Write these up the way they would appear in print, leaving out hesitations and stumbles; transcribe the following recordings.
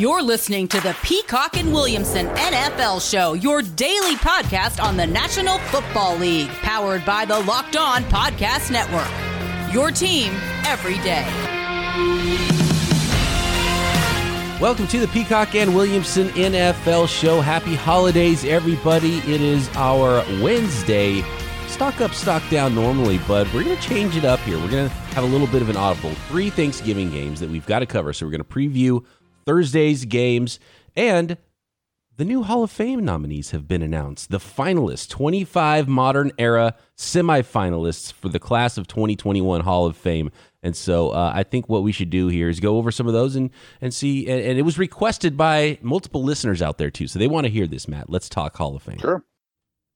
You're listening to the Peacock and Williamson NFL Show, your daily podcast on the National Football League, powered by the Locked On Podcast Network. Your team every day. Welcome to the Peacock and Williamson NFL Show. Happy holidays, everybody. It is our Wednesday. Stock up, stock down normally, but we're going to change it up here. We're going to have a little bit of an audible. Three Thanksgiving games that we've got to cover. So we're going to preview Thursday's games, and the new Hall of Fame nominees have been announced. The finalists, 25 modern era semifinalists for the class of 2021 Hall of Fame. And so I think what we should do here is go over some of those and see. And it was requested by multiple listeners out there, too. So they want to hear this, Matt. Let's talk Hall of Fame. Sure.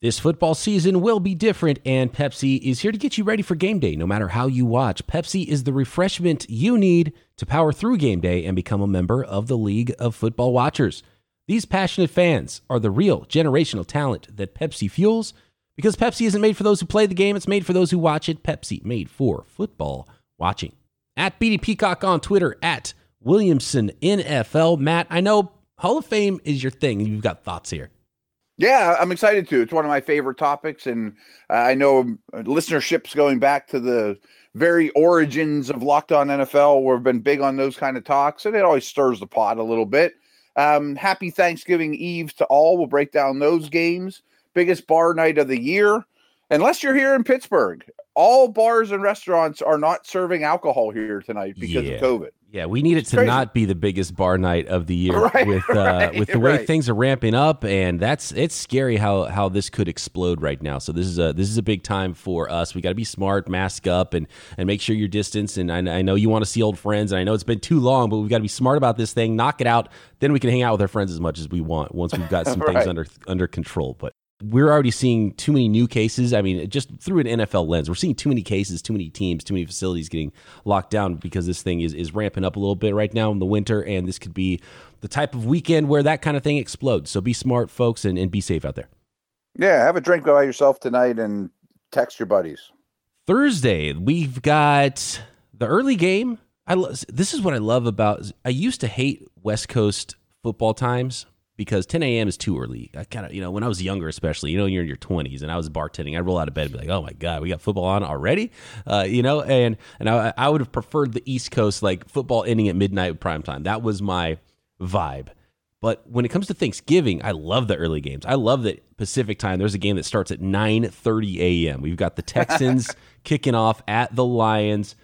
This football season will be different, and Pepsi is here to get you ready for game day, no matter how you watch. Pepsi is the refreshment you need to power through game day and become a member of the League of Football Watchers. These passionate fans are the real generational talent that Pepsi fuels, because Pepsi isn't made for those who play the game. It's made for those who watch it. Pepsi, made for football watching. At BD Peacock on Twitter, at WilliamsonNFL. Matt, I know Hall of Fame is your thing. You've got thoughts here. Yeah, I'm excited to. It's one of my favorite topics, and I know listenership's going back to the very origins of Locked On NFL. We've been big on those kind of talks, and it always stirs the pot a little bit. Happy Thanksgiving Eve to all. We'll break down those games. Biggest bar night of the year. Unless you're here in Pittsburgh, all bars and restaurants are not serving alcohol here tonight because of COVID. Yeah, we need it to not be the biggest bar night of the year with the way things are ramping up, and it's scary how this could explode right now. So this is a big time for us. We got to be smart, mask up, and make sure your distance. And I know you want to see old friends, and I know it's been too long, but we've got to be smart about this thing. Knock it out, then we can hang out with our friends as much as we want once we've got some things under control. But we're already seeing too many new cases. I mean, just through an NFL lens, we're seeing too many cases, too many teams, too many facilities getting locked down because this thing is ramping up a little bit right now in the winter, and this could be the type of weekend where that kind of thing explodes. So be smart, folks, and be safe out there. Yeah, have a drink by yourself tonight and text your buddies. Thursday, we've got the early game. This is what I love about – I used to hate West Coast football times, because 10 a.m. is too early. I kind of, when I was younger, especially, you're in your 20s and I was bartending, I'd roll out of bed and be like, oh my God, we got football on already? And I would have preferred the East Coast, like football ending at midnight primetime. That was my vibe. But when it comes to Thanksgiving, I love the early games. I love that Pacific time. There's a game that starts at 9:30 a.m. We've got the Texans kicking off at the Lions.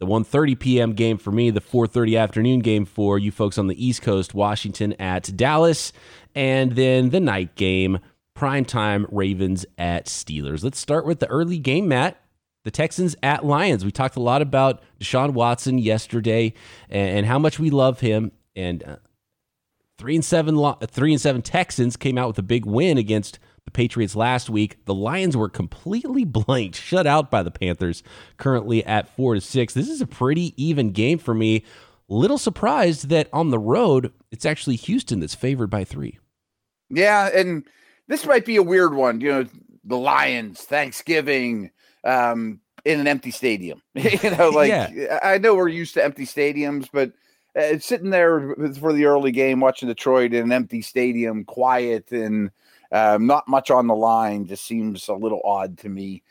The 1:30 p.m. game for me, the 4:30 afternoon game for you folks on the East Coast, Washington at Dallas, and then the night game, primetime, Ravens at Steelers. Let's start with the early game, Matt. The Texans at Lions. We talked a lot about Deshaun Watson yesterday and how much we love him. And 3-7 Texans came out with a big win against the Patriots last week. The Lions were completely blanked, shut out by the Panthers, currently at 4-6. This is a pretty even game for me. Little surprised that on the road, it's actually Houston that's favored by 3. Yeah, and this might be a weird one. The Lions, Thanksgiving, in an empty stadium. I know we're used to empty stadiums, but sitting there for the early game, watching Detroit in an empty stadium, quiet and not much on the line, just seems a little odd to me.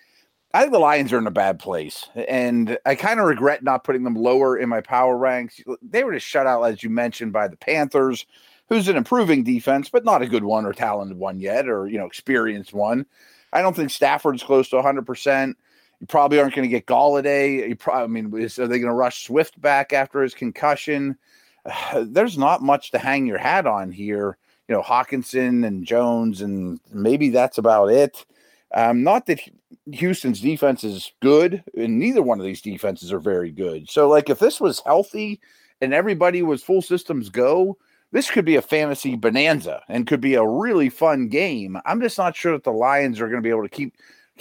I think the Lions are in a bad place, and I kind of regret not putting them lower in my power ranks. They were just shut out, as you mentioned, by the Panthers, who's an improving defense, but not a good one or talented one yet, or, experienced one. I don't think Stafford's close to 100%. You probably aren't going to get Golladay. Are they going to rush Swift back after his concussion? There's not much to hang your hat on here. Hawkinson and Jones, and maybe that's about it. Not that Houston's defense is good, and neither one of these defenses are very good. So, if this was healthy and everybody was full systems go, this could be a fantasy bonanza and could be a really fun game. I'm just not sure that the Lions are going to be able to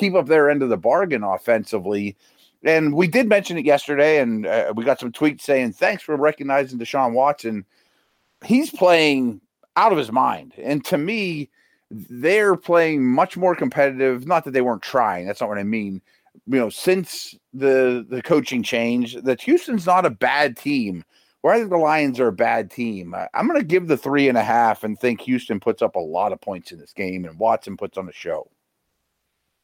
keep up their end of the bargain offensively. And we did mention it yesterday, and we got some tweets saying, thanks for recognizing Deshaun Watson. He's playing out of his mind. And to me, they're playing much more competitive. Not that they weren't trying. That's not what I mean. Since the coaching change, that Houston's not a bad team whereas the Lions are a bad team, I'm going to give the 3.5 and think Houston puts up a lot of points in this game and Watson puts on a show.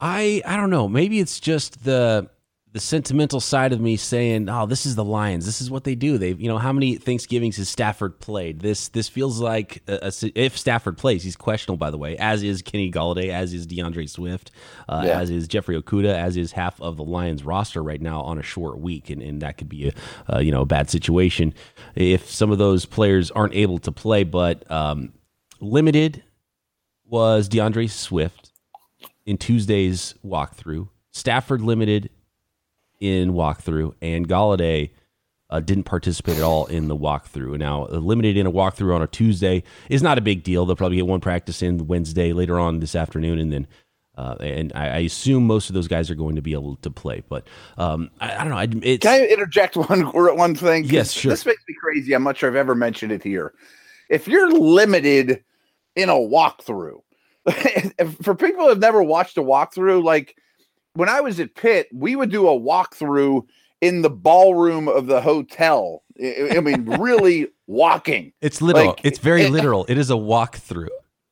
I don't know. Maybe it's just the sentimental side of me saying, oh, this is the Lions. This is what they do. They've, you know, how many Thanksgivings has Stafford played? This feels like if Stafford plays, he's questionable, by the way, as is Kenny Golladay, as is DeAndre Swift, as is Jeffrey Okudah, as is half of the Lions roster right now on a short week. And that could be a bad situation if some of those players aren't able to play, but limited was DeAndre Swift in Tuesday's walkthrough, Stafford limited in walkthrough, and Golladay didn't participate at all in the walkthrough. Now, limited in a walkthrough on a Tuesday is not a big deal. They'll probably get one practice in Wednesday later on this afternoon, and then I assume most of those guys are going to be able to play. But I don't know. Can I interject one thing? Yes, sure. This makes me crazy. I'm not sure I've ever mentioned it here. If you're limited in a walkthrough, for people who've never watched a walkthrough, like when I was at Pitt, we would do a walkthrough in the ballroom of the hotel. I mean, really walking. It's literal. Like, it's very literal. It is a walkthrough.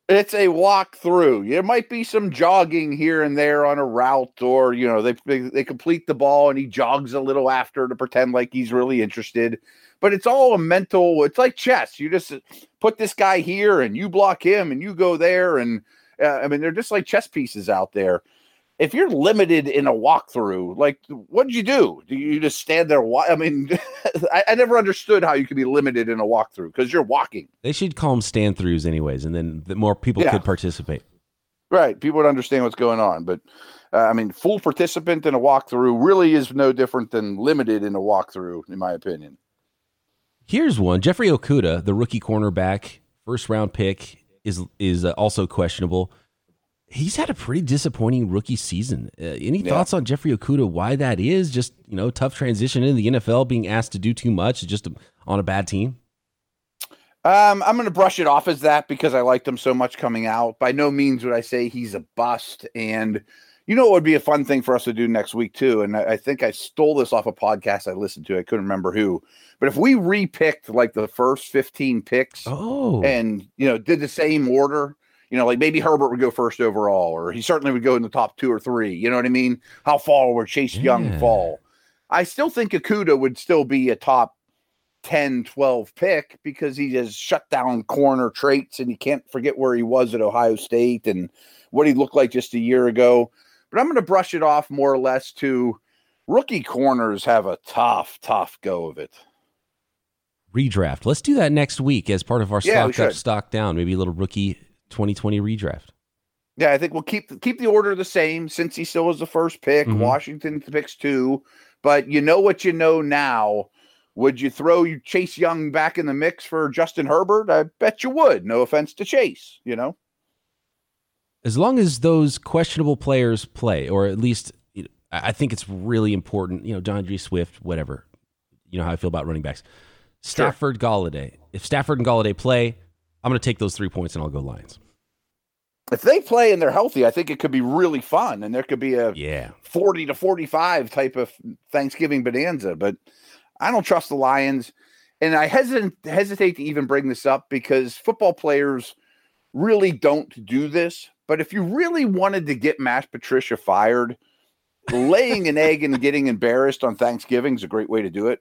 It's a walkthrough. There might be some jogging here and there on a route, or you know, they complete the ball and he jogs a little after to pretend like he's really interested. But it's all a mental. It's like chess. You just put this guy here and you block him and you go there and. I mean, they're just like chess pieces out there. If you're limited in a walkthrough, like, what did you do? Do you just stand there? I mean, I never understood how you could be limited in a walkthrough because you're walking. They should call them stand-throughs anyways, and then the more people could participate. Right. People would understand what's going on. But, I mean, full participant in a walkthrough really is no different than limited in a walkthrough, in my opinion. Here's one. Jeffrey Okudah, the rookie cornerback, first-round pick, is also questionable. He's had a pretty disappointing rookie season. Any thoughts on Jeffrey Okudah, why that is? Just, you know, tough transition in the NFL, being asked to do too much, just on a bad team? I'm going to brush it off as that because I liked him so much coming out. By no means would I say he's a bust. And, you know, it would be a fun thing for us to do next week, too. And I think I stole this off a podcast I listened to. I couldn't remember who. But if we repicked like the first 15 picks and, you know, did the same order, you know, like maybe Herbert would go first overall, or he certainly would go in the top 2 or 3. You know what I mean? How far would Chase Young fall? I still think Okudah would still be a top 10, 12 pick because he has shut down corner traits, and you can't forget where he was at Ohio State and what he looked like just a year ago. But I'm going to brush it off more or less to rookie corners have a tough go of it. Redraft. Let's do that next week as part of our stock up, stock down. Maybe a little rookie 2020 redraft. Yeah, I think we'll keep the order the same since he still is the first pick. Mm-hmm. Washington picks 2, but you know what you know now. Would you throw Chase Young back in the mix for Justin Herbert? I bet you would. No offense to Chase, you know. As long as those questionable players play, or at least I think it's really important. You know, DeAndre Swift, whatever. You know how I feel about running backs. Stafford, sure. Golladay. If Stafford and Golladay play, I'm going to take those 3 points and I'll go Lions. If they play and they're healthy, I think it could be really fun. And there could be a 40 to 45 type of Thanksgiving bonanza. But I don't trust the Lions. And I hesitate to even bring this up because football players really don't do this. But if you really wanted to get Matt Patricia fired, laying an egg and getting embarrassed on Thanksgiving is a great way to do it.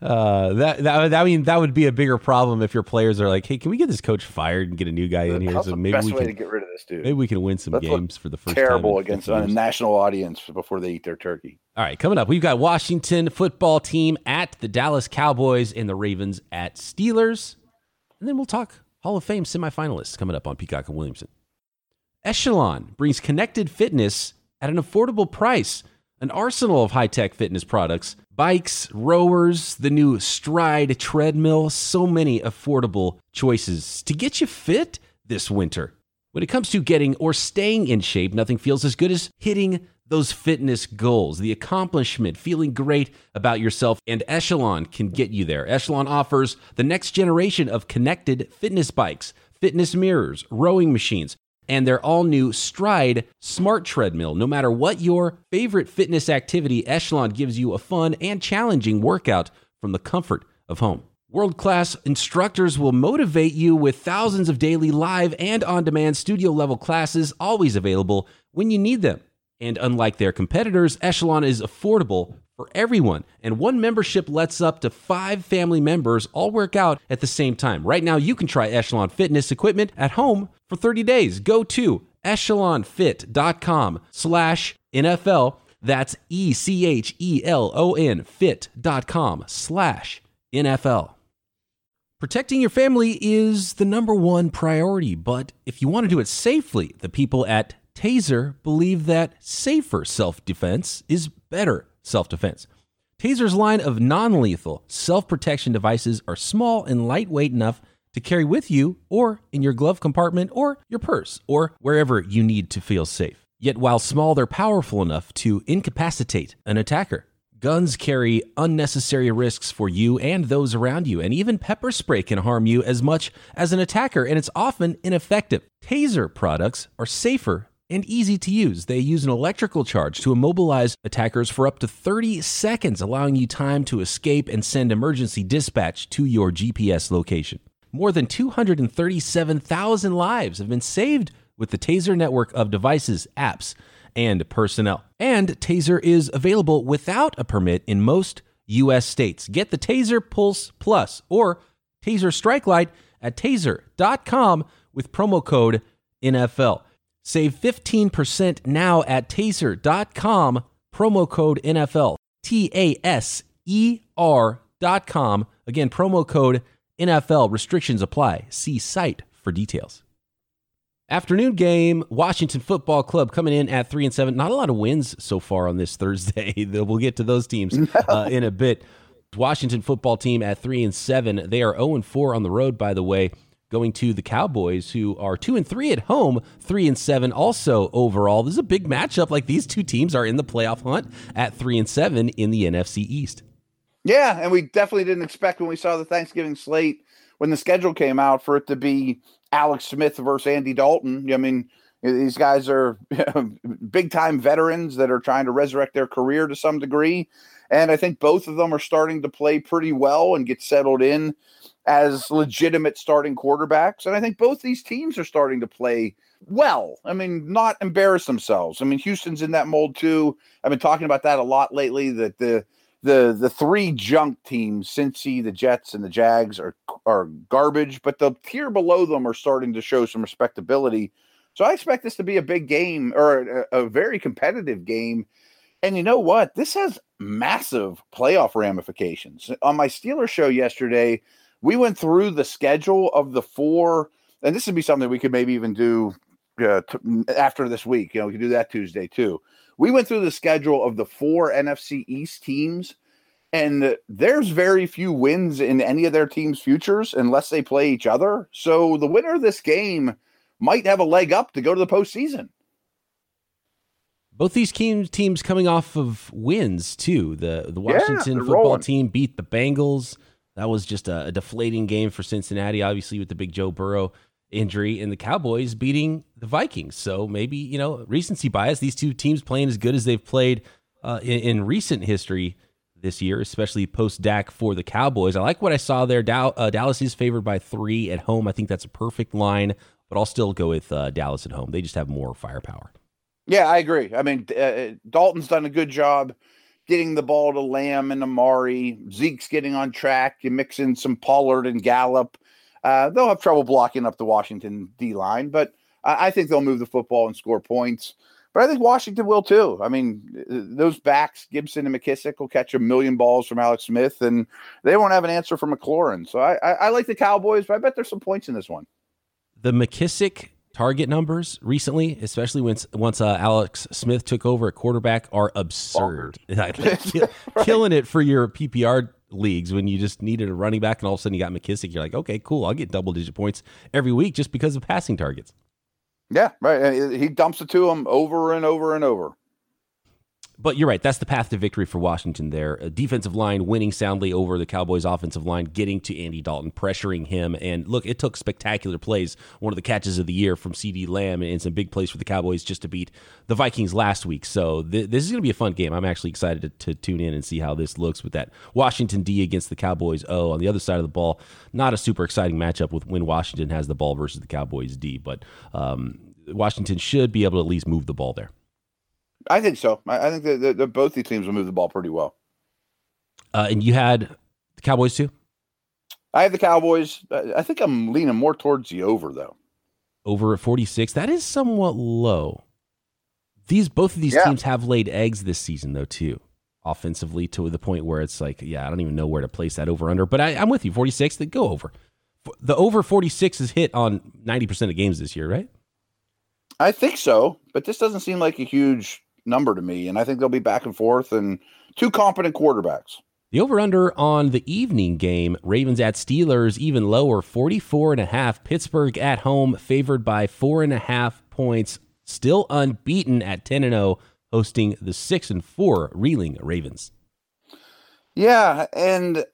That would be a bigger problem if your players are like, hey, can we get this coach fired and get a new guy in here? That's so the best way to get rid of this dude. Maybe we can win some games for the first time. Terrible against a national audience before they eat their turkey. All right, coming up, we've got Washington football team at the Dallas Cowboys and the Ravens at Steelers. And then we'll talk Hall of Fame semifinalists coming up on Peacock and Williamson. Echelon brings connected fitness at an affordable price. An arsenal of high-tech fitness products, bikes, rowers, the new Stride treadmill, so many affordable choices to get you fit this winter. When it comes to getting or staying in shape, nothing feels as good as hitting those fitness goals, the accomplishment, feeling great about yourself, and Echelon can get you there. Echelon offers the next generation of connected fitness bikes, fitness mirrors, rowing machines, and their all-new Stride Smart Treadmill. No matter what your favorite fitness activity, Echelon gives you a fun and challenging workout from the comfort of home. World-class instructors will motivate you with thousands of daily live and on-demand studio-level classes always available when you need them. And unlike their competitors, Echelon is affordable for everyone. And one membership lets up to 5 family members all work out at the same time. Right now, you can try Echelon Fitness equipment at home for 30 days. Go to echelonfit.com/NFL. That's ECHELON fit.com/NFL. Protecting your family is the number one priority, but if you want to do it safely, the people at Taser believe that safer self-defense is better self-defense. Taser's line of non-lethal self-protection devices are small and lightweight enough to carry with you or in your glove compartment or your purse or wherever you need to feel safe. Yet while small, they're powerful enough to incapacitate an attacker. Guns carry unnecessary risks for you and those around you, and even pepper spray can harm you as much as an attacker, and it's often ineffective. Taser products are safer and easy to use. They use an electrical charge to immobilize attackers for up to 30 seconds, allowing you time to escape and send emergency dispatch to your GPS location. More than 237,000 lives have been saved with the Taser network of devices, apps, and personnel. And Taser is available without a permit in most U.S. states. Get the Taser Pulse Plus or Taser Strike Light at taser.com with promo code NFL. Save 15% now at taser.com, promo code NFL, T-A-S-E-R.com. Again, promo code NFL. Restrictions apply. See site for details. Afternoon game, Washington Football Club coming in at 3-7. Not a lot of wins so far on this Thursday. We'll get to those teams in a bit. Washington Football Team at 3-7. They are 0-4 on the road, by the way, going to the Cowboys, who are 2-3 at home, 3-7 also overall. This is a big matchup. Like, these two teams are in the playoff hunt at 3-7 in the NFC East. Yeah, and we definitely didn't expect when we saw the Thanksgiving slate, when the schedule came out, for it to be Alex Smith versus Andy Dalton. I mean, these guys are big-time veterans that are trying to resurrect their career to some degree, and I think both of them are starting to play pretty well and get settled in as legitimate starting quarterbacks, and I think both these teams are starting to play well. I mean, not embarrass themselves. I mean, Houston's in that mold too. I've been talking about that a lot lately, that the three junk teams, Cincy, the Jets, and the Jags, are garbage, but the tier below them are starting to show some respectability. So I expect this to be a big game, or a very competitive game. And you know what? This has massive playoff ramifications. On my Steelers show yesterday, we went through the schedule of the four, and this would be something we could maybe even do after this week. You know, we could do that Tuesday too. We went through the schedule of the 4 NFC East teams, and there's very few wins in any of their teams' futures unless they play each other. So the winner of this game might have a leg up to go to the postseason. Both these teams coming off of wins, too. The Washington football team beat the Bengals. That was just a deflating game for Cincinnati, obviously, with the big Joe Burrow injury, and the Cowboys beating the Vikings. So maybe, you know, recency bias, these two teams playing as good as they've played in recent history this year, especially post-Dak for the Cowboys. I like what I saw there. Dallas is favored by 3 at home. I think that's a perfect line, but I'll still go with Dallas at home. They just have more firepower. Yeah, I agree. I mean, Dalton's done a good job getting the ball to Lamb and Amari. Zeke's getting on track. You mix in some Pollard and Gallup. They'll have trouble blocking up the Washington D-line, but I think they'll move the football and score points. But I think Washington will too. I mean, those backs, Gibson and McKissic, will catch 1,000,000 balls from Alex Smith, and they won't have an answer for McLaurin. So I like the Cowboys, but I bet there's some points in this one. The McKissic target numbers recently, especially once Alex Smith took over at quarterback, are absurd. Killing it for your PPR leagues when you just needed a running back, and all of a sudden you got McKissic. You're like, okay, cool, I'll get double-digit points every week just because of passing targets. Yeah, right. He dumps it to him over and over and over. But you're right. That's the path to victory for Washington there. A defensive line winning soundly over the Cowboys' offensive line, getting to Andy Dalton, pressuring him. And look, it took spectacular plays. One of the catches of the year from CeeDee Lamb and some big plays for the Cowboys just to beat the Vikings last week. So this is going to be a fun game. I'm actually excited to tune in and see how this looks with that Washington D against the Cowboys O. On the other side of the ball, not a super exciting matchup with when Washington has the ball versus the Cowboys D. But Washington should be able to at least move the ball there. I think so. I think that both these teams will move the ball pretty well. And you had the Cowboys too? I have the Cowboys. I think I'm leaning more towards the over, though. Over at 46. That is somewhat low. Both of these teams have laid eggs this season, though, too. Offensively, to the point where it's like, I don't even know where to place that over under. But I'm with you. 46, then go over. The over 46 is hit on 90% of games this year, right? I think so. But this doesn't seem like a huge number to me, and I think they'll be back and forth and two competent quarterbacks. The over-under on the evening game, Ravens at Steelers, even lower, 44.5. Pittsburgh at home, favored by 4.5 points, still unbeaten at 10-0, hosting the 6-4 reeling Ravens. Yeah, and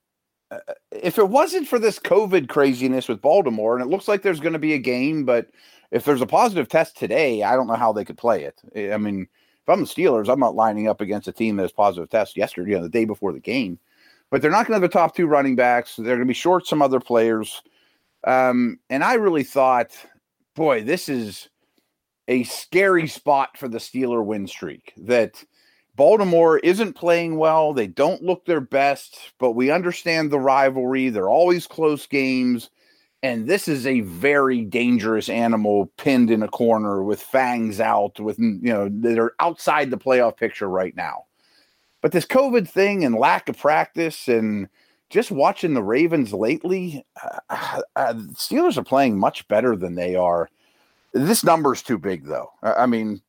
if it wasn't for this COVID craziness with Baltimore, and it looks like there's going to be a game, but if there's a positive test today, I don't know how they could play it. I mean, if I'm the Steelers, I'm not lining up against a team that has positive tests yesterday, the day before the game. But they're not going to have the top two running backs. They're going to be short some other players. And I really thought, boy, this is a scary spot for the Steeler win streak, that Baltimore isn't playing well. They don't look their best, but we understand the rivalry. They're always close games. And this is a very dangerous animal pinned in a corner with fangs out, with, that are outside the playoff picture right now. But this COVID thing and lack of practice and just watching the Ravens lately, Steelers are playing much better than they are. This number's too big, though. I mean,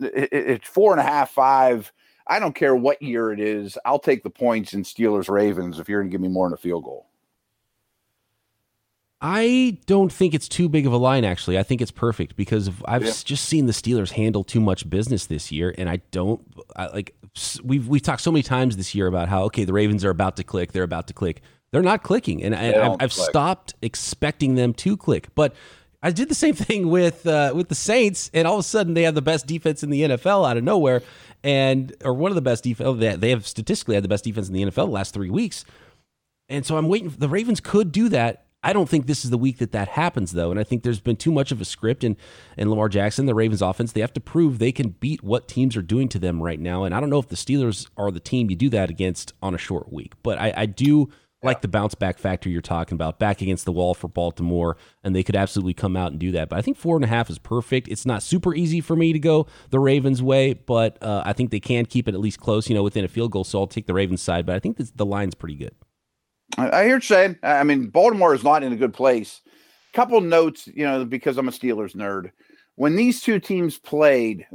it's 4.5, 5. I don't care what year it is. I'll take the points in Steelers-Ravens if you're going to give me more than a field goal. I don't think it's too big of a line, actually. I think it's perfect because I've just seen the Steelers handle too much business this year, and we've talked so many times this year about how, the Ravens are about to click. They're about to click. They're not clicking, and I've stopped expecting them to click. But I did the same thing with the Saints, and all of a sudden they have the best defense in the NFL out of nowhere, or one of the best defense. They have statistically had the best defense in the NFL the last 3 weeks. And so I'm waiting. The Ravens could do that. I don't think this is the week that happens, though, and I think there's been too much of a script, and Lamar Jackson, the Ravens offense, they have to prove they can beat what teams are doing to them right now, and I don't know if the Steelers are the team you do that against on a short week, but I do like the bounce-back factor you're talking about, back against the wall for Baltimore, and they could absolutely come out and do that, but I think 4.5 is perfect. It's not super easy for me to go the Ravens' way, but I think they can keep it at least close, within a field goal, so I'll take the Ravens' side, but I think the line's pretty good. I hear what you're saying. I mean, Baltimore is not in a good place. Couple notes, because I'm a Steelers nerd. When these two teams played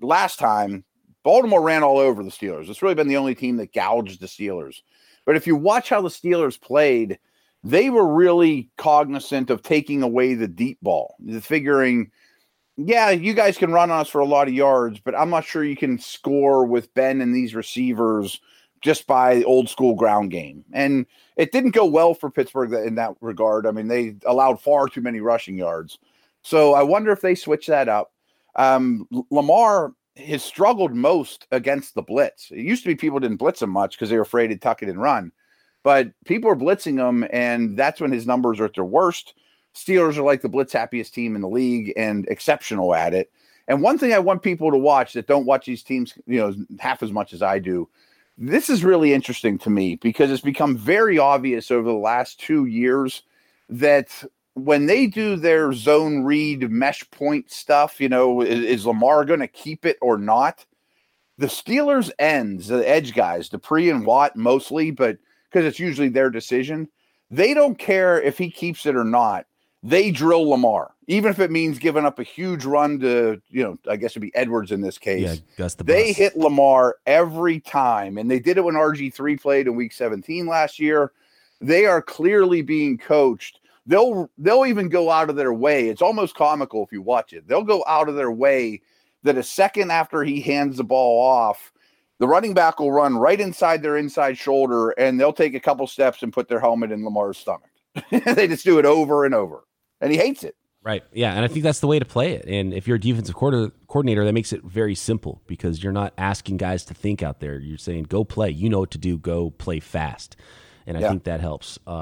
last time, Baltimore ran all over the Steelers. It's really been the only team that gouged the Steelers. But if you watch how the Steelers played, they were really cognizant of taking away the deep ball, figuring, you guys can run on us for a lot of yards, but I'm not sure you can score with Ben and these receivers just by old school ground game. And it didn't go well for Pittsburgh in that regard. I mean, they allowed far too many rushing yards. So I wonder if they switch that up. Lamar has struggled most against the blitz. It used to be people didn't blitz him much because they were afraid he'd tuck it and run. But people are blitzing him, and that's when his numbers are at their worst. Steelers are like the blitz happiest team in the league and exceptional at it. And one thing I want people to watch that don't watch these teams, half as much as I do, this is really interesting to me because it's become very obvious over the last 2 years that when they do their zone read mesh point stuff, is Lamar going to keep it or not? The Steelers ends, the edge guys, Dupree and Watt mostly, but because it's usually their decision, they don't care if he keeps it or not. They drill Lamar, even if it means giving up a huge run to, I guess it'd be Edwards in this case. Yeah, that's the they bus. Hit Lamar every time, and they did it when RG3 played in Week 17 last year. They are clearly being coached. They'll even go out of their way. It's almost comical if you watch it. They'll go out of their way that a second after he hands the ball off, the running back will run right inside their inside shoulder, and they'll take a couple steps and put their helmet in Lamar's stomach. They just do it over and over, and he hates it. Right. Yeah. And I think that's the way to play it. And if you're a defensive coordinator, that makes it very simple because you're not asking guys to think out there. You're saying, go play. You know what to do. Go play fast. And I think that helps. There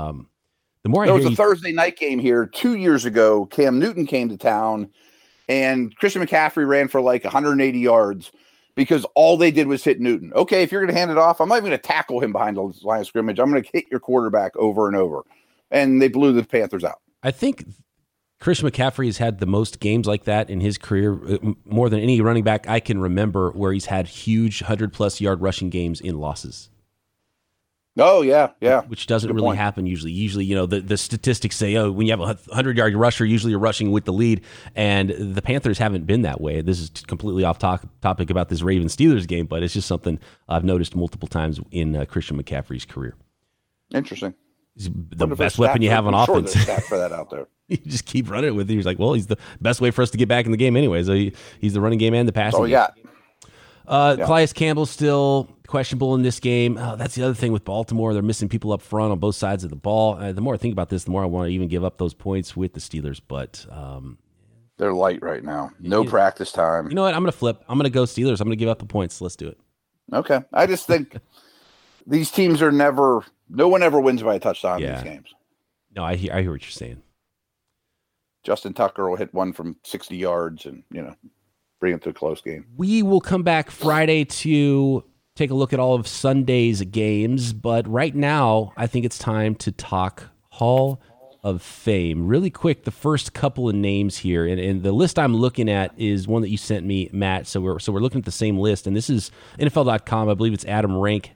was a Thursday night game here 2 years ago. Cam Newton came to town, and Christian McCaffrey ran for like 180 yards because all they did was hit Newton. Okay, if you're going to hand it off, I'm not even going to tackle him behind the line of scrimmage. I'm going to hit your quarterback over and over. And they blew the Panthers out. I think Christian McCaffrey has had the most games like that in his career, more than any running back I can remember, where he's had huge 100-plus yard rushing games in losses. Oh, yeah, yeah. Which doesn't really happen usually. Usually, you know, the statistics say, oh, when you have a 100-yard rusher, usually you're rushing with the lead, and the Panthers haven't been that way. This is completely off topic about this Ravens-Steelers game, but it's just something I've noticed multiple times in Christian McCaffrey's career. Interesting. He's the best weapon you have on offense. Sure, there's a stat for that out there. You just keep running it with him. He's like, well, he's the best way for us to get back in the game anyway. So he's the running game and the passing game. That's all we got. Calais Campbell's still questionable in this game. Oh, that's the other thing with Baltimore. They're missing people up front on both sides of the ball. The more I think about this, the more I want to even give up those points with the Steelers. But they're light right now. No practice time. You know what? I'm going to flip. I'm going to go Steelers. I'm going to give up the points. Let's do it. Okay. I just think these teams are never – no one ever wins by a touchdown in these games. No, I hear what you're saying. Justin Tucker will hit one from 60 yards and, you know, bring it to a close game. We will come back Friday to take a look at all of Sunday's games, but right now I think it's time to talk Hall of Fame. Really quick, the first couple of names here, and the list I'm looking at is one that you sent me, Matt, so we're looking at the same list, and this is NFL.com. I believe it's Adam Rank.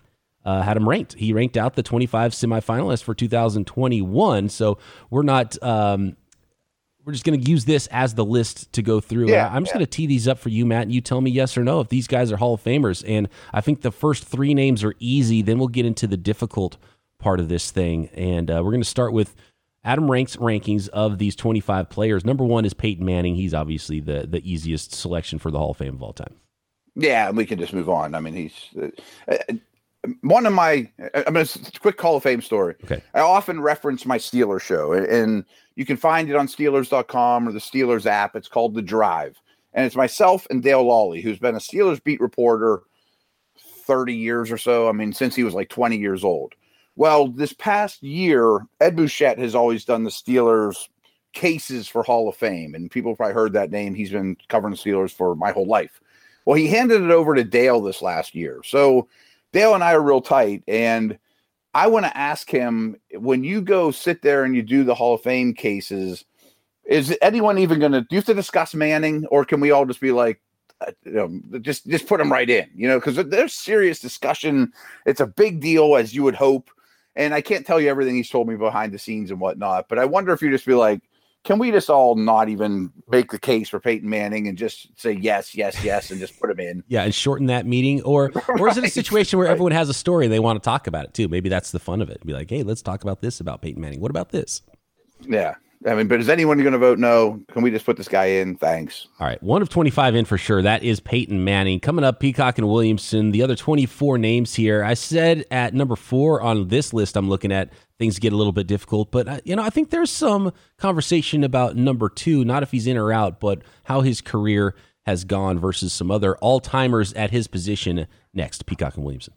Had him ranked. He ranked out the 25 semifinalists for 2021. So we're not. We're just going to use this as the list to go through. Yeah, I'm just going to tee these up for you, Matt, and you tell me yes or no if these guys are Hall of Famers. And I think the first three names are easy. Then we'll get into the difficult part of this thing. And we're going to start with Adam Rank's rankings of these 25 players. Number one is Peyton Manning. He's obviously the easiest selection for the Hall of Fame of all time. Yeah, we can just move on. I mean, he's. Quick Hall of Fame story. Okay. I often reference my Steelers show, and you can find it on Steelers.com or the Steelers app. It's called The Drive, and it's myself and Dale Lawley, who's been a Steelers beat reporter 30 years or so. I mean, since he was like 20 years old. Well, this past year, Ed Bouchette has always done the Steelers cases for Hall of Fame, and people have probably heard that name. He's been covering the Steelers for my whole life. Well, he handed it over to Dale this last year, so Dale and I are real tight, and I want to ask him, when you go sit there and you do the Hall of Fame cases, is anyone even going to – do you have to discuss Manning, or can we all just be like, you know, just put him right in, you know, because there's serious discussion. It's a big deal, as you would hope, and I can't tell you everything he's told me behind the scenes and whatnot, but I wonder if you just be like, can we just all not even make the case for Peyton Manning and just say yes, yes, yes, and just put him in? Yeah, and shorten that meeting. Or right, or is it a situation where everyone has a story and they want to talk about it too? Maybe that's the fun of it. Be like, hey, let's talk about this about Peyton Manning. What about this? Yeah. I mean, but is anyone going to vote no? Can we just put this guy in? Thanks. All right. One of 25 in for sure. That is Peyton Manning. Coming up, Peacock and Williamson. The other 24 names here. I said at number 4 on this list I'm looking at, things get a little bit difficult. But, you know, I think there's some conversation about number 2, not if he's in or out, but how his career has gone versus some other all-timers at his position. Next, Peacock and Williamson.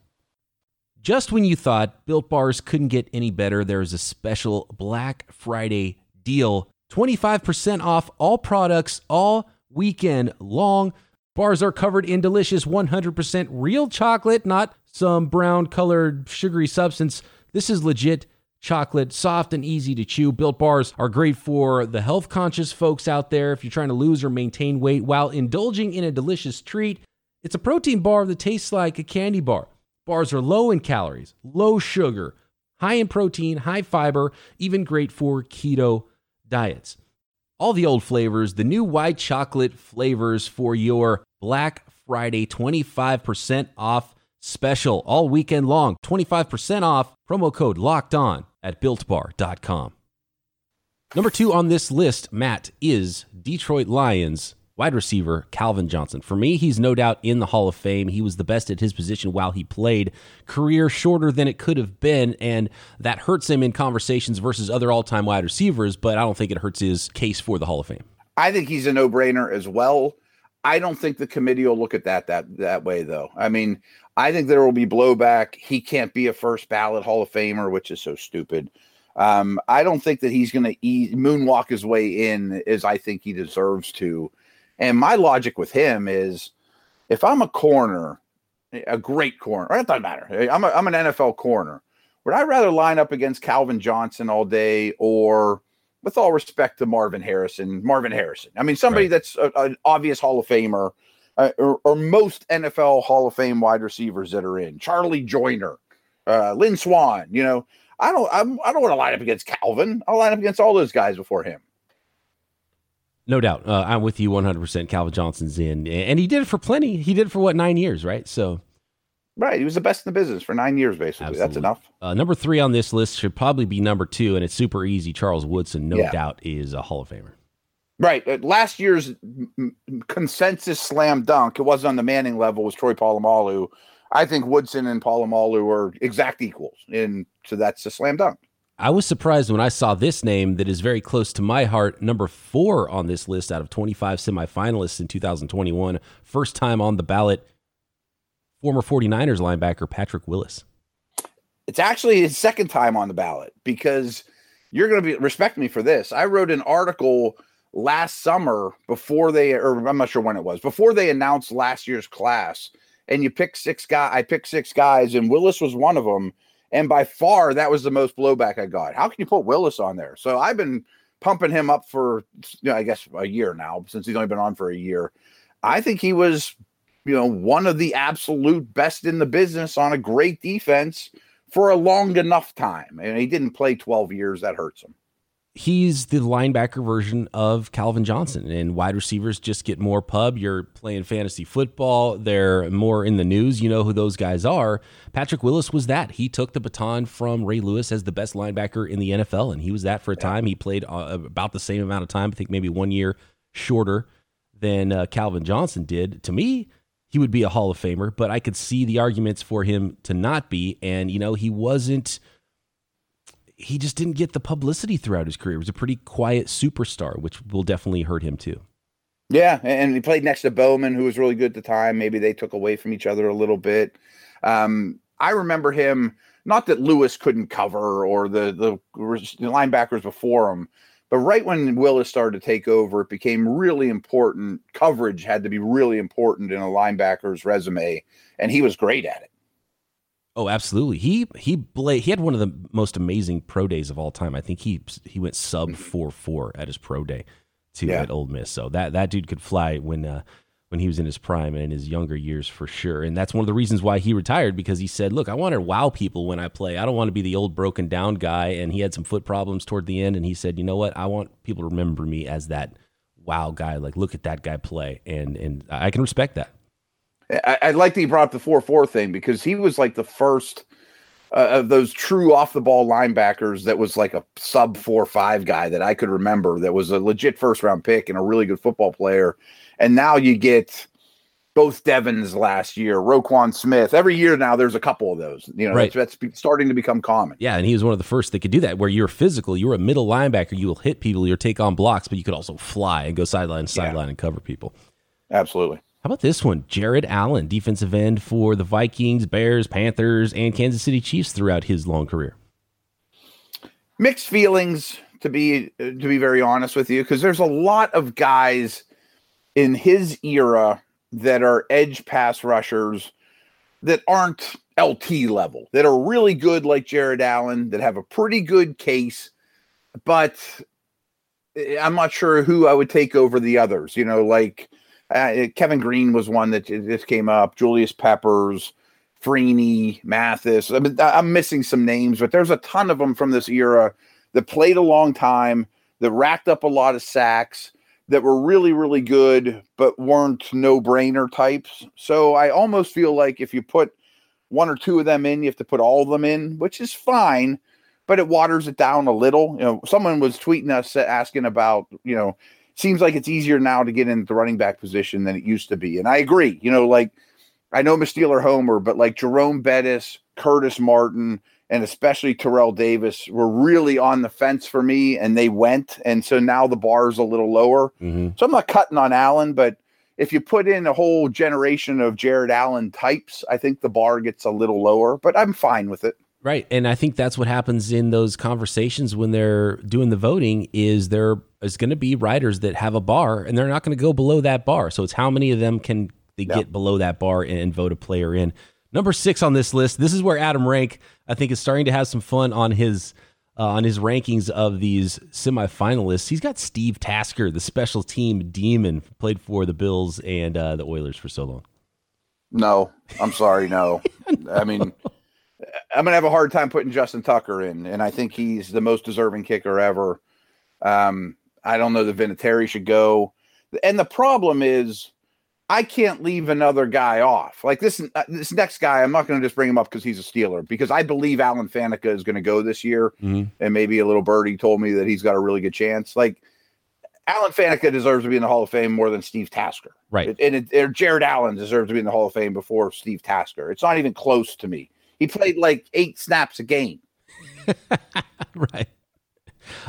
Just when you thought Built Bars couldn't get any better, there is a special Black Friday deal. 25% off all products all weekend long. Bars are covered in delicious 100% real chocolate, not some brown colored sugary substance. This is legit chocolate, soft and easy to chew. Built Bars are great for the health conscious folks out there if you're trying to lose or maintain weight while indulging in a delicious treat. It's a protein bar that tastes like a candy bar. Bars are low in calories, low sugar, high in protein, high fiber, even great for keto diets. All the old flavors, the new white chocolate flavors for your Black Friday 25% off special all weekend long. 25% off, promo code locked on at BuiltBar.com. Number 2 on this list, Matt, is Detroit Lions wide receiver Calvin Johnson. For me, he's no doubt in the Hall of Fame. He was the best at his position while he played. Career shorter than it could have been, and that hurts him in conversations versus other all-time wide receivers, but I don't think it hurts his case for the Hall of Fame. I think he's a no-brainer as well. I don't think the committee will look at that way, though. I mean, I think there will be blowback. He can't be a first-ballot Hall of Famer, which is so stupid. I don't think that he's going to moonwalk his way in as I think he deserves to. And my logic with him is, if I'm a corner, a great corner, or it doesn't matter, I'm an NFL corner, would I rather line up against Calvin Johnson all day or, with all respect to Marvin Harrison? I mean, somebody that's an obvious Hall of Famer, or most NFL Hall of Fame wide receivers that are in, Charlie Joyner, Lynn Swann, you know. I don't want to line up against Calvin. I'll line up against all those guys before him. No doubt. I'm with you 100%. Calvin Johnson's in. And he did it for plenty. He did it for, 9 years, right? So, right. He was the best in the business for 9 years, basically. Absolutely. That's enough. Number three on this list should probably be number two, and it's super easy. Charles Woodson, no doubt, is a Hall of Famer. Right. Last year's consensus slam dunk, it wasn't on the Manning level, was Troy Polamalu. I think Woodson and Polamalu are exact equals, and so that's a slam dunk. I was surprised when I saw this name that is very close to my heart, number four on this list out of 25 semifinalists in 2021, first time on the ballot, former 49ers linebacker Patrick Willis. It's actually his second time on the ballot, because you're going to be respect me for this. I wrote an article last summer before they announced last year's class, and you pick six guys. I picked six guys, and Willis was one of them. And by far, that was the most blowback I got. How can you put Willis on there? So I've been pumping him up for, I guess, a year now, since he's only been on for a year. I think he was, one of the absolute best in the business on a great defense for a long enough time. And he didn't play 12 years. That hurts him. He's the linebacker version of Calvin Johnson, and wide receivers just get more pub. You're playing fantasy football. They're more in the news. You know who those guys are. Patrick Willis was that. He took the baton from Ray Lewis as the best linebacker in the NFL, and he was that for a time. He played about the same amount of time, I think maybe 1 year shorter than Calvin Johnson did. To me, he would be a Hall of Famer, but I could see the arguments for him to not be, and, he wasn't. He just didn't get the publicity throughout his career. He was a pretty quiet superstar, which will definitely hurt him too. Yeah, and he played next to Bowman, who was really good at the time. Maybe they took away from each other a little bit. I remember him, not that Lewis couldn't cover or the linebackers before him, but right when Willis started to take over, it became really important. Coverage had to be really important in a linebacker's resume, and he was great at it. Oh, absolutely. He had one of the most amazing pro days of all time. I think he went sub 4.4 at his pro day at Ole Miss. So that dude could fly when he was in his prime and in his younger years for sure. And that's one of the reasons why he retired, because he said, "Look, I want to wow people when I play. I don't want to be the old broken down guy." And he had some foot problems toward the end, and he said, "You know what? I want people to remember me as that wow guy. Like, look at that guy play." And I can respect that. I like that he brought up the 4.4 thing, because he was like the first of those true off-the-ball linebackers that was like a sub 4.5 guy that I could remember, that was a legit first-round pick and a really good football player. And now you get both Devins last year, Roquan Smith. Every year now there's a couple of those. Right. That's starting to become common. Yeah, and he was one of the first that could do that, where you're physical, you're a middle linebacker, you will hit people, you'll take on blocks, but you could also fly and go sideline to sideline and cover people. Absolutely. How about this one? Jared Allen, defensive end for the Vikings, Bears, Panthers, and Kansas City Chiefs throughout his long career. Mixed feelings, to be very honest with you, because there's a lot of guys in his era that are edge pass rushers that aren't LT level, that are really good like Jared Allen, that have a pretty good case, but I'm not sure who I would take over the others. Kevin Green was one that just came up. Julius Peppers, Freeney, Mathis. I mean, I'm missing some names, but there's a ton of them from this era that played a long time, that racked up a lot of sacks, that were really, really good, but weren't no-brainer types. So I almost feel like if you put one or two of them in, you have to put all of them in, which is fine, but it waters it down a little. Someone was tweeting us asking about, seems like it's easier now to get in the running back position than it used to be. And I agree, you know, like I know I'm a Steeler homer, but like Jerome Bettis, Curtis Martin, and especially Terrell Davis were really on the fence for me, and they went. And so now the bar is a little lower. Mm-hmm. So I'm not cutting on Allen, but if you put in a whole generation of Jared Allen types, I think the bar gets a little lower, but I'm fine with it. Right. And I think that's what happens in those conversations when they're doing the voting is there is going to be writers that have a bar and they're not going to go below that bar. So it's how many of them can they get below that bar and vote a player in. Number 6 on this list, this is where Adam Rank, I think, is starting to have some fun on his rankings of these semifinalists. He's got Steve Tasker, the special team demon, played for the Bills and the Oilers for so long. No, I'm sorry, no. I mean, I'm going to have a hard time putting Justin Tucker in, and I think he's the most deserving kicker ever. I don't know that Vinatieri should go. And the problem is, I can't leave another guy off. Like this next guy, I'm not going to just bring him up because he's a Steeler, because I believe Alan Faneca is going to go this year. Mm-hmm. And maybe a little birdie told me that he's got a really good chance. Like Alan Faneca deserves to be in the Hall of Fame more than Steve Tasker. Right. And Jared Allen deserves to be in the Hall of Fame before Steve Tasker. It's not even close to me. He played like 8 snaps a game. Right.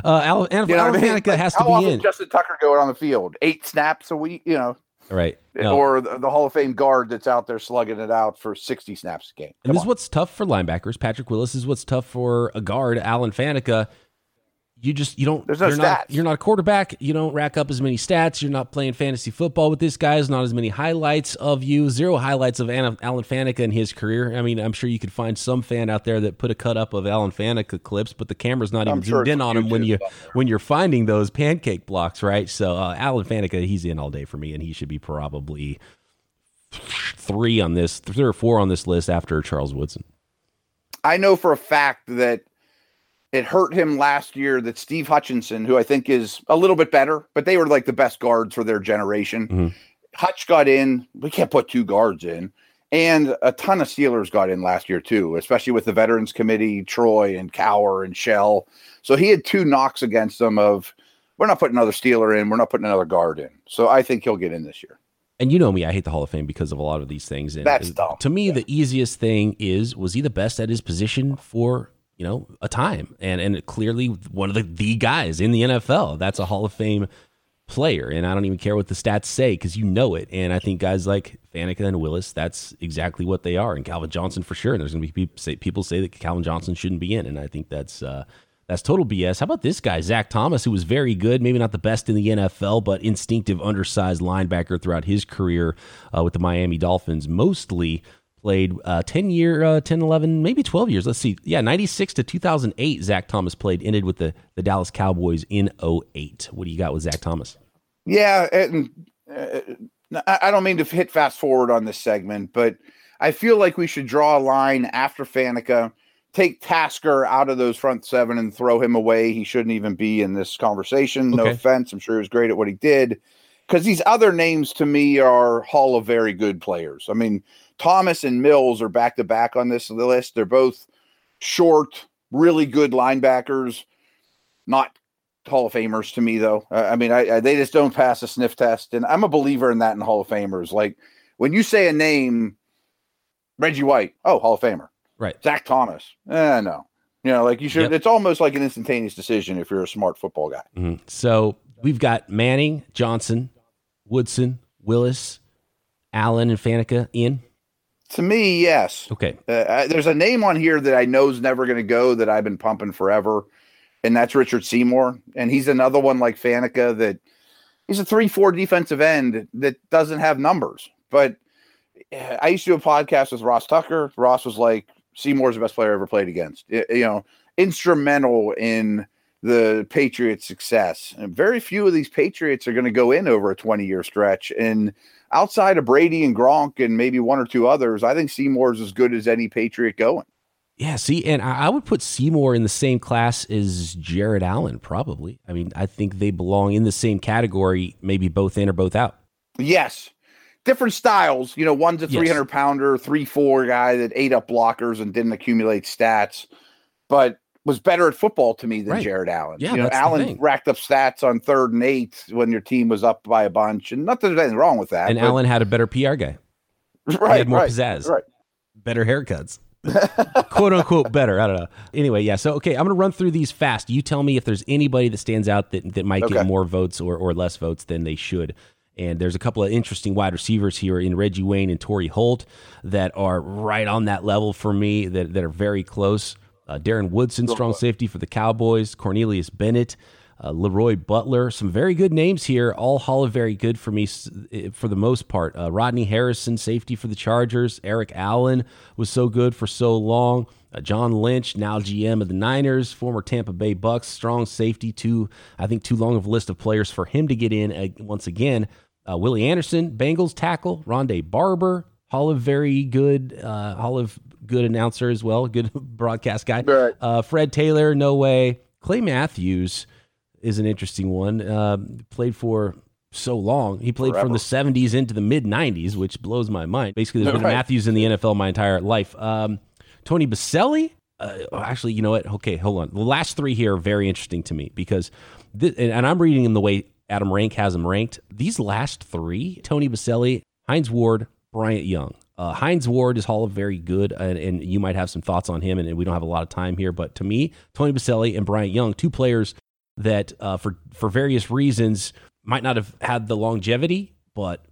Alan Faneca has to be in. How often does Justin Tucker go on the field? 8 snaps a week, you know. Right. No. Or the Hall of Fame guard that's out there slugging it out for 60 snaps a game. Come and this on. Is what's tough for linebackers. Patrick Willis is what's tough for a guard. Alan Faneca, you don't. There's no stats. You're not a quarterback. You don't rack up as many stats. You're not playing fantasy football with this guy. There's not as many highlights of you. 0 highlights of Alan Faneca in his career. I mean, I'm sure you could find some fan out there that put a cut up of Alan Faneca clips, but the camera's not even zoomed in on him when you're finding those pancake blocks, right? So Alan Faneca, he's in all day for me, and he should be probably 3 or 4 on this list after Charles Woodson. I know for a fact that it hurt him last year that Steve Hutchinson, who I think is a little bit better, but they were like the best guards for their generation. Mm-hmm. Hutch got in. We can't put 2 guards in. And a ton of Steelers got in last year too, especially with the Veterans Committee, Troy and Cowher and Shell. So he had 2 knocks against them of, we're not putting another Steeler in. We're not putting another guard in. So I think he'll get in this year. And you know me, I hate the Hall of Fame because of a lot of these things. And that's dumb. To me, the easiest thing is, was he the best at his position for a time, and clearly one of the guys in the NFL that's a Hall of Fame player. And I don't even care what the stats say, because you know it. And I think guys like Faneca and Willis, that's exactly what they are. And Calvin Johnson for sure. And there's going to be people say that Calvin Johnson shouldn't be in. And I think that's total BS. How about this guy, Zach Thomas, who was very good, maybe not the best in the NFL, but instinctive, undersized linebacker throughout his career with the Miami Dolphins, mostly played 10, 11, maybe 12 years. Let's see. Yeah, 96 to 2008, Zach Thomas played, ended with the Dallas Cowboys in 2008. What do you got with Zach Thomas? Yeah, and I don't mean to hit fast forward on this segment, but I feel like we should draw a line after Faneca, take Tasker out of those front 7 and throw him away. He shouldn't even be in this conversation. Okay. No offense. I'm sure he was great at what he did. Because these other names to me are Hall of very good players. I mean, Thomas and Mills are back-to-back on this list. They're both short, really good linebackers, not Hall of Famers to me, though. I mean, they just don't pass a sniff test, and I'm a believer in that in Hall of Famers. Like, when you say a name, Reggie White, oh, Hall of Famer. Right. Zach Thomas, no. You know, like, you should. Yep. It's almost like an instantaneous decision if you're a smart football guy. Mm-hmm. So we've got Manning, Johnson, Woodson, Willis, Allen, and Faneca in. To me, yes. Okay. There's a name on here that I know is never going to go that I've been pumping forever, and that's Richard Seymour. And he's another one like Faneca that he's a 3-4 defensive end that doesn't have numbers. But I used to do a podcast with Ross Tucker. Ross was like, Seymour's the best player I ever played against. Instrumental in the Patriots' success. And very few of these Patriots are going to go in over a 20-year stretch. And outside of Brady and Gronk and maybe 1 or 2 others, I think Seymour's as good as any Patriot going. Yeah, see, and I would put Seymour in the same class as Jared Allen, probably. I mean, I think they belong in the same category, maybe both in or both out. Yes. Different styles. One's a 300-pounder, 3-4 guy that ate up blockers and didn't accumulate stats. But was better at football to me than Jared Allen. Yeah, you know, Allen racked up stats on 3rd and 8 when your team was up by a bunch, and not that there's anything wrong with that. And Allen had a better PR guy. Right. He had more pizzazz. Right. Better haircuts. Quote unquote better. I don't know. Anyway, yeah. So, okay, I'm going to run through these fast. You tell me if there's anybody that stands out that might get more votes or less votes than they should. And there's a couple of interesting wide receivers here in Reggie Wayne and Torrey Holt that are right on that level for me, that are very close. Darren Woodson, strong safety for the Cowboys. Cornelius Bennett, Leroy Butler. Some very good names here. All Hall of Very good for me for the most part. Rodney Harrison, safety for the Chargers. Eric Allen was so good for so long. John Lynch, now GM of the Niners, former Tampa Bay Bucks, strong safety. Too long of a list of players for him to get in once again. Willie Anderson, Bengals tackle. Rondé Barber, Hall of Good announcer as well, good broadcast guy. Right. Fred Taylor, no way. Clay Matthews is an interesting one. Played for so long. He played forever, from the 70s into the mid-90s, which blows my mind. Basically, there's been Matthews in the NFL my entire life. Tony Baselli? Actually, you know what? Okay, hold on. The last three here are very interesting to me because, and I'm reading them the way Adam Rank has them ranked. These last three, Tony Baselli, Hines Ward, Bryant Young. Hines Ward is Hall of Very good, and you might have some thoughts on him, and we don't have a lot of time here. But to me, Tony Baselli and Bryant Young, two players that for various reasons might not have had the longevity, but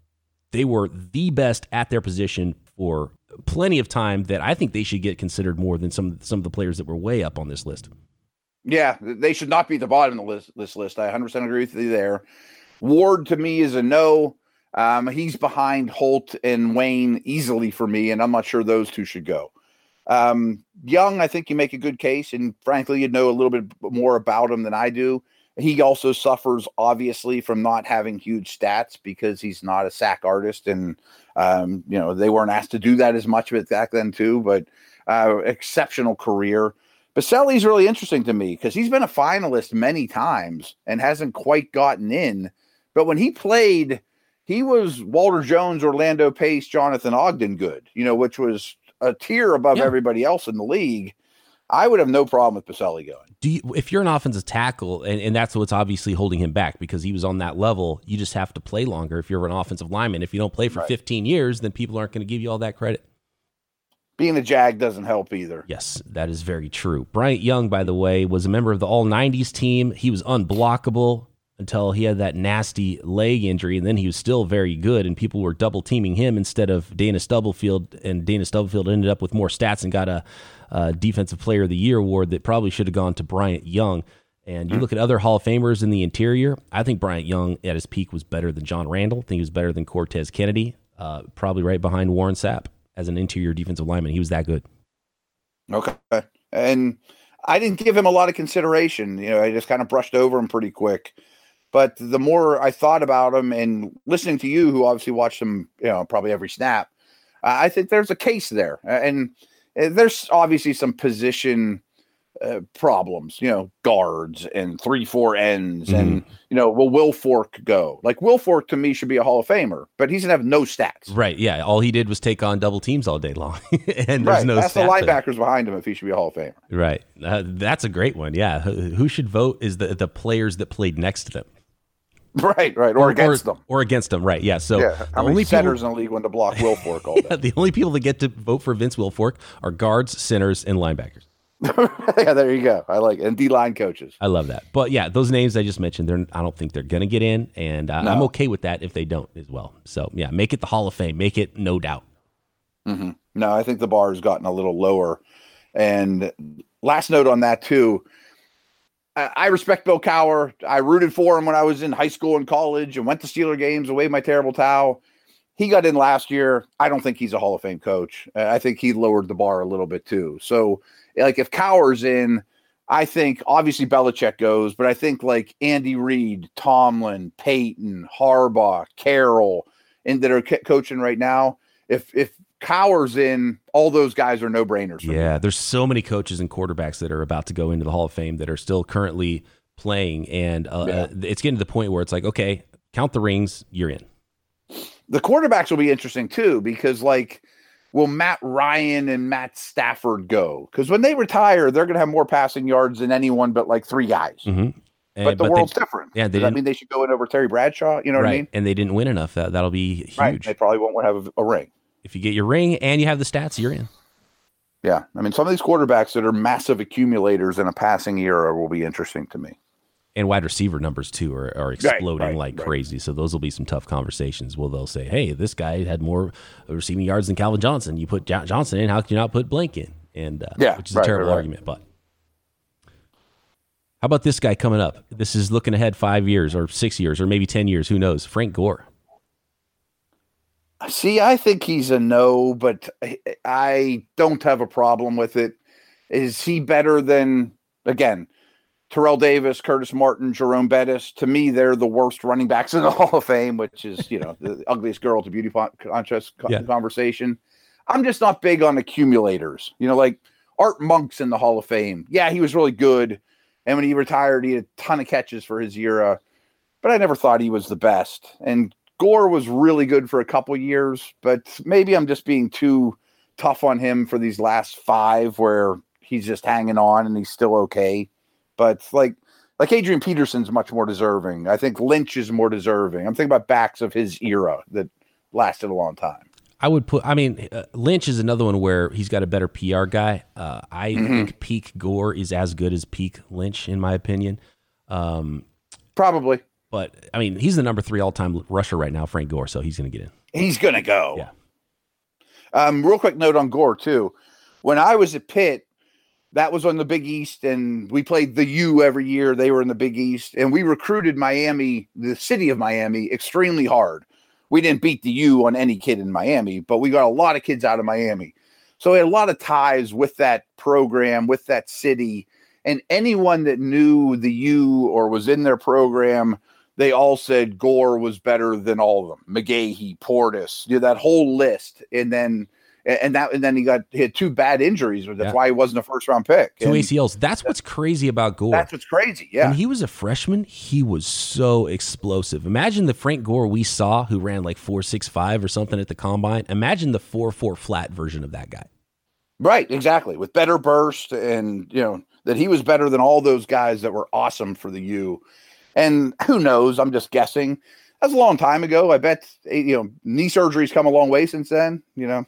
they were the best at their position for plenty of time that I think they should get considered more than some of the players that were way up on this list. Yeah, they should not be at the bottom of this list. I 100% agree with you there. Ward, to me, is a no. He's behind Holt and Wayne easily for me, and I'm not sure those two should go. Young, I think you make a good case, and frankly, you'd know a little bit more about him than I do. He also suffers, obviously, from not having huge stats because he's not a sack artist, and you know, they weren't asked to do that as much back then too, but exceptional career. Baselli's really interesting to me because he's been a finalist many times and hasn't quite gotten in, but when he played – he was Walter Jones, Orlando Pace, Jonathan Ogden good, you know, which was a tier above everybody else in the league. I would have no problem with Baselli going. If you're an offensive tackle, and that's what's obviously holding him back because he was on that level, you just have to play longer if you're an offensive lineman. If you don't play for 15 years, then people aren't going to give you all that credit. Being a Jag doesn't help either. Yes, that is very true. Bryant Young, by the way, was a member of the All-90s team. He was unblockable until he had that nasty leg injury, and then he was still very good, and people were double teaming him instead of Dana Stubblefield, and Dana Stubblefield ended up with more stats and got a Defensive Player of the Year award that probably should have gone to Bryant Young. And you look at other Hall of Famers in the interior, I think Bryant Young at his peak was better than John Randall. I think he was better than Cortez Kennedy, probably right behind Warren Sapp as an interior defensive lineman. He was that good. Okay. And I didn't give him a lot of consideration. You know, I just kind of brushed over him pretty quick. But the more I thought about him and listening to you, who obviously watched him, you know, probably every snap, I think there's a case there. And there's obviously some position problems, you know, guards and 3-4 ends and, you know, will Wilfork go? Like, Wilfork to me should be a Hall of Famer, but he's going to have no stats. Right, yeah. All he did was take on double teams all day long. And there's no stats. That's the linebackers behind him if he should be a Hall of Famer. Right. That's a great one, yeah. Who should vote is the players that played next to them. Right, or against them, right? Yeah. So how many centers in the league went to block Wilfork all day? The only people that get to vote for Vince Wilfork are guards, centers, and linebackers. Yeah, there you go. I like it. And D-line coaches. I love that. But yeah, those names I just mentioned, I don't think they're gonna get in, and I'm okay with that if they don't as well. So yeah, make it the Hall of Fame. Make it no doubt. Mm-hmm. No, I think the bar has gotten a little lower. And last note on that too. I respect Bill Cowher. I rooted for him when I was in high school and college and went to Steeler games and waved my terrible towel. He got in last year. I don't think he's a Hall of Fame coach. I think he lowered the bar a little bit too. So, like, if Cowher's in, I think obviously Belichick goes, but I think like Andy Reid, Tomlin, Peyton, Harbaugh, Carroll, and that are coaching right now, if Cowher's in, all those guys are no-brainers. Yeah, there's so many coaches and quarterbacks that are about to go into the Hall of Fame that are still currently playing, and it's getting to the point where it's like, okay, count the rings, you're in. The quarterbacks will be interesting too, because like will Matt Ryan and Matt Stafford go? Because when they retire, they're going to have more passing yards than anyone but like three guys. Mm-hmm. But the world's different. Yeah, does that mean they should go in over Terry Bradshaw? You know what I mean? And they didn't win enough. That'll be huge. Right. They probably won't have a ring. If you get your ring and you have the stats, you're in. Yeah. I mean, some of these quarterbacks that are massive accumulators in a passing era will be interesting to me. And wide receiver numbers, too, are exploding like crazy. So those will be some tough conversations. Well, they'll say, hey, this guy had more receiving yards than Calvin Johnson. You put Johnson in, how can you not put Blank in? And which is a terrible argument. But how about this guy coming up? This is looking ahead 5 years or 6 years or maybe 10 years. Who knows? Frank Gore. See, I think he's a no, but I don't have a problem with it. Is he better than, again, Terrell Davis, Curtis Martin, Jerome Bettis? To me, they're the worst running backs in the Hall of Fame, which is, you know, the ugliest girl to beauty contest conversation. I'm just not big on accumulators. You know, like Art Monk's in the Hall of Fame. Yeah, he was really good. And when he retired, he had a ton of catches for his era. But I never thought he was the best. And Gore was really good for a couple years, but maybe I'm just being too tough on him for these last five where he's just hanging on and he's still okay. But like Adrian Peterson's much more deserving. I think Lynch is more deserving. I'm thinking about backs of his era that lasted a long time. I would put, I mean, Lynch is another one where he's got a better PR guy. I think peak Gore is as good as peak Lynch, in my opinion. Probably. But, I mean, he's the number 3 all-time rusher right now, Frank Gore, so he's going to get in. He's going to go. Yeah. Real quick note on Gore, too. When I was at Pitt, that was on the Big East, and we played the U every year. They were in the Big East, and we recruited Miami, the city of Miami, extremely hard. We didn't beat the U on any kid in Miami, but we got a lot of kids out of Miami. So we had a lot of ties with that program, with that city, and anyone that knew the U or was in their program – they all said Gore was better than all of them. McGahee, Portis, you know, that whole list. And then he had two bad injuries. That's why he wasn't a first round pick. Two ACLs. That's what's crazy about Gore. That's what's crazy. Yeah. When he was a freshman, he was so explosive. Imagine the Frank Gore we saw who ran like 4.65 or something at the combine. Imagine the 4.4 flat version of that guy. Right. Exactly. With better burst and, you know, that he was better than all those guys that were awesome for the U. And who knows? I'm just guessing. That's a long time ago. I bet, you know, knee surgery's come a long way since then, you know.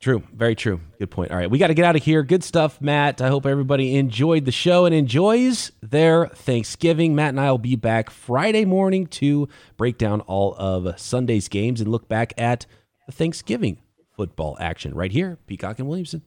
True. Very true. Good point. All right. We got to get out of here. Good stuff, Matt. I hope everybody enjoyed the show and enjoys their Thanksgiving. Matt and I will be back Friday morning to break down all of Sunday's games and look back at the Thanksgiving football action right here, Peacock and Williamson.